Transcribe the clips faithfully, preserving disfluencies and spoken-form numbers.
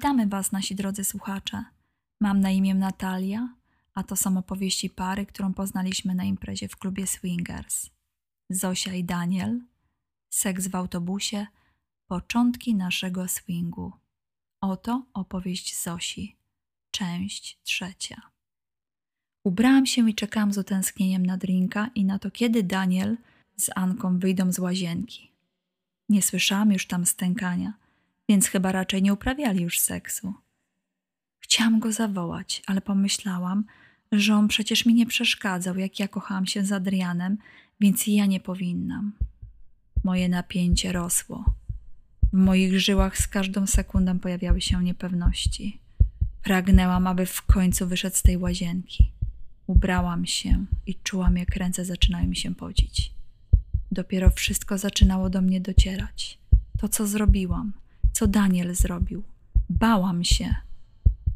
Witamy Was, nasi drodzy słuchacze. Mam na imię Natalia, a to są opowieści pary, którą poznaliśmy na imprezie w klubie Swingers. Zosia i Daniel, seks w autobusie, początki naszego swingu. Oto opowieść Zosi, część trzecia. Ubrałam się i czekałam z utęsknieniem na drinka i na to, kiedy Daniel z Anką wyjdą z łazienki. Nie słyszałam już tam stękania, więc chyba raczej nie uprawiali już seksu. Chciałam go zawołać, ale pomyślałam, że on przecież mi nie przeszkadzał, jak ja kochałam się z Adrianem, więc ja nie powinnam. Moje napięcie rosło. W moich żyłach z każdą sekundą pojawiały się niepewności. Pragnęłam, aby w końcu wyszedł z tej łazienki. Ubrałam się i czułam, jak ręce zaczynały mi się podzić. Dopiero wszystko zaczynało do mnie docierać. To, co zrobiłam, co Daniel zrobił. Bałam się.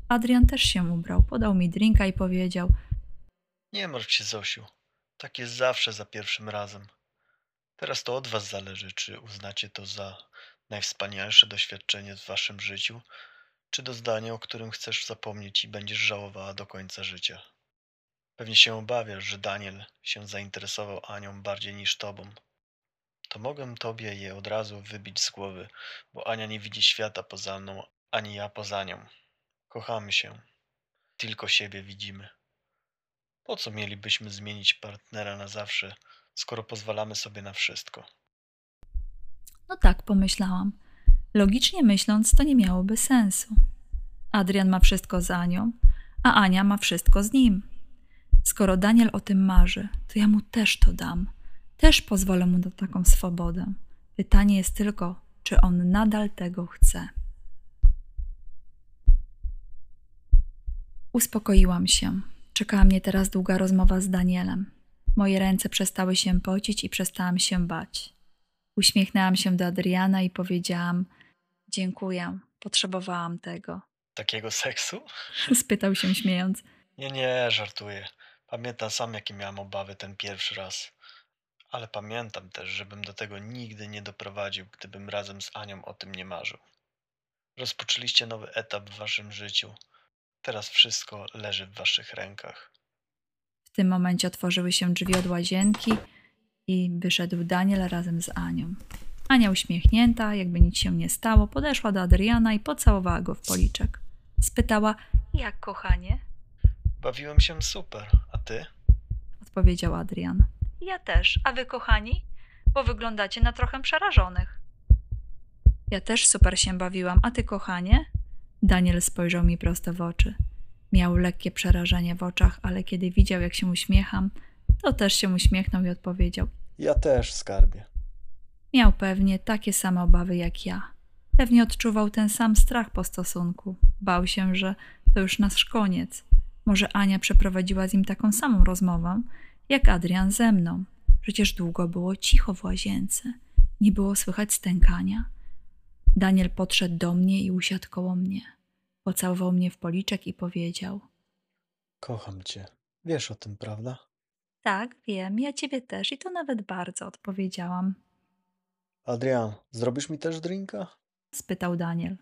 Adrian też się ubrał, podał mi drinka i powiedział: nie martw się, Zosiu. Tak jest zawsze za pierwszym razem. Teraz to od was zależy, czy uznacie to za najwspanialsze doświadczenie w waszym życiu, czy doznanie, o którym chcesz zapomnieć i będziesz żałowała do końca życia. Pewnie się obawiasz, że Daniel się zainteresował Anią bardziej niż tobą. To mogę tobie je od razu wybić z głowy, bo Ania nie widzi świata poza mną, ani ja poza nią. Kochamy się. Tylko siebie widzimy. Po co mielibyśmy zmienić partnera na zawsze, skoro pozwalamy sobie na wszystko? No tak, pomyślałam. Logicznie myśląc, to nie miałoby sensu. Adrian ma wszystko z Anią, a Ania ma wszystko z nim. Skoro Daniel o tym marzy, to ja mu też to dam. Też pozwolę mu na taką swobodę. Pytanie jest tylko, czy on nadal tego chce. Uspokoiłam się. Czekała mnie teraz długa rozmowa z Danielem. Moje ręce przestały się pocić i przestałam się bać. Uśmiechnęłam się do Adriana i powiedziałam: dziękuję, potrzebowałam tego. Takiego seksu? Spytał się śmiejąc. Nie, nie, żartuję. Pamiętam sam, jakie miałam obawy ten pierwszy raz. Ale pamiętam też, żebym do tego nigdy nie doprowadził, gdybym razem z Anią o tym nie marzył. Rozpoczęliście nowy etap w waszym życiu. Teraz wszystko leży w waszych rękach. W tym momencie otworzyły się drzwi od łazienki i wyszedł Daniel razem z Anią. Ania uśmiechnięta, jakby nic się nie stało, podeszła do Adriana i pocałowała go w policzek. Spytała: jak, kochanie? Bawiłem się super, a ty? Odpowiedział Adrian. Ja też, a wy, kochani? Bo wyglądacie na trochę przerażonych. Ja też super się bawiłam, a ty, kochanie? Daniel spojrzał mi prosto w oczy. Miał lekkie przerażenie w oczach, ale kiedy widział, jak się uśmiecham, to też się uśmiechnął i odpowiedział: ja też, skarbie. Miał pewnie takie same obawy jak ja. Pewnie odczuwał ten sam strach po stosunku. Bał się, że to już nasz koniec. Może Ania przeprowadziła z nim taką samą rozmowę, jak Adrian ze mną. Przecież długo było cicho w łazience. Nie było słychać stękania. Daniel podszedł do mnie i usiadł koło mnie. Pocałował mnie w policzek i powiedział: kocham cię. Wiesz o tym, prawda? Tak, wiem. Ja ciebie też i to nawet bardzo, odpowiedziałam. Adrian, zrobisz mi też drinka? Spytał Daniel.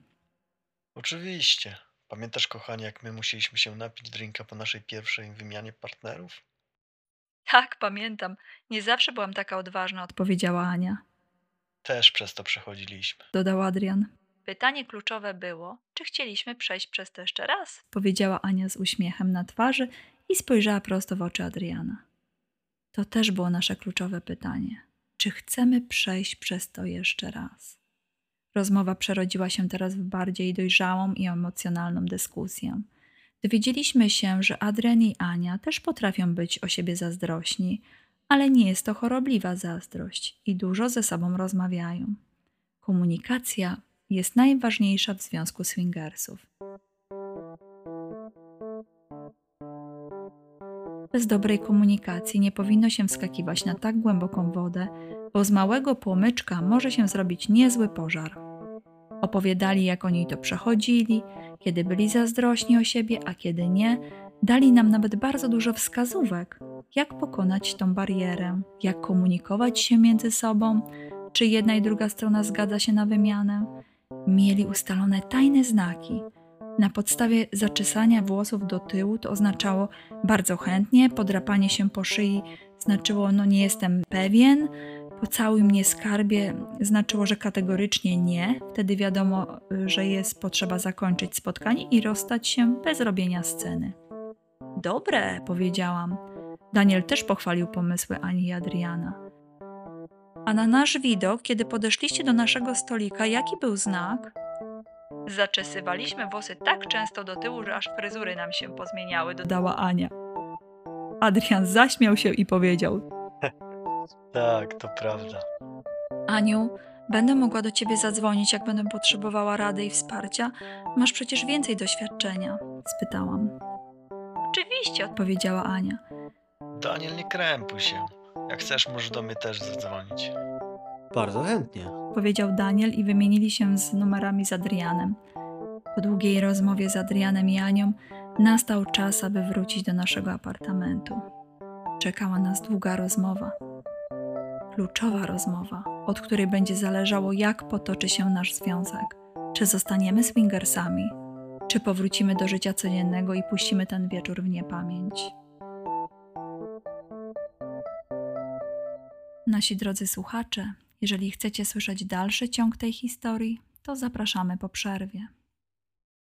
Oczywiście. Pamiętasz, kochanie, jak my musieliśmy się napić drinka po naszej pierwszej wymianie partnerów? Tak, pamiętam. Nie zawsze byłam taka odważna, odpowiedziała Ania. Też przez to przechodziliśmy, dodał Adrian. Pytanie kluczowe było, czy chcieliśmy przejść przez to jeszcze raz? Powiedziała Ania z uśmiechem na twarzy i spojrzała prosto w oczy Adriana. To też było nasze kluczowe pytanie. Czy chcemy przejść przez to jeszcze raz? Rozmowa przerodziła się teraz w bardziej dojrzałą i emocjonalną dyskusję. Dowiedzieliśmy się, że Adrian i Ania też potrafią być o siebie zazdrośni, ale nie jest to chorobliwa zazdrość i dużo ze sobą rozmawiają. Komunikacja jest najważniejsza w związku swingersów. Bez dobrej komunikacji nie powinno się wskakiwać na tak głęboką wodę, bo z małego płomyczka może się zrobić niezły pożar. Opowiadali, jak oni to przechodzili, kiedy byli zazdrośni o siebie, a kiedy nie. Dali nam nawet bardzo dużo wskazówek, jak pokonać tą barierę, jak komunikować się między sobą, czy jedna i druga strona zgadza się na wymianę, Mieli ustalone tajne znaki. Na podstawie zaczesania włosów do tyłu to oznaczało bardzo chętnie, podrapanie się po szyi znaczyło no nie jestem pewien, pocałuj mnie skarbie znaczyło, że kategorycznie nie, wtedy wiadomo, że jest potrzeba zakończyć spotkanie i rozstać się bez robienia sceny. Dobre, powiedziałam. Daniel też pochwalił pomysły Ani i Adriana. A na nasz widok, kiedy podeszliście do naszego stolika, jaki był znak? Zaczesywaliśmy włosy tak często do tyłu, że aż fryzury nam się pozmieniały, dodała Ania. Adrian zaśmiał się i powiedział. Tak, to prawda. Aniu, będę mogła do ciebie zadzwonić, jak będę potrzebowała rady i wsparcia. Masz przecież więcej doświadczenia, spytałam. Oczywiście, odpowiedziała Ania. Daniel, nie krępuj się. Jak chcesz, możesz do mnie też zadzwonić. Bardzo chętnie, powiedział Daniel i wymienili się z numerami z Adrianem. Po długiej rozmowie z Adrianem i Anią nastał czas, aby wrócić do naszego apartamentu. Czekała nas długa rozmowa. Kluczowa rozmowa, od której będzie zależało, jak potoczy się nasz związek. Czy zostaniemy swingersami? Czy powrócimy do życia codziennego i puścimy ten wieczór w niepamięć? Nasi drodzy słuchacze, jeżeli chcecie słyszeć dalszy ciąg tej historii, to zapraszamy po przerwie.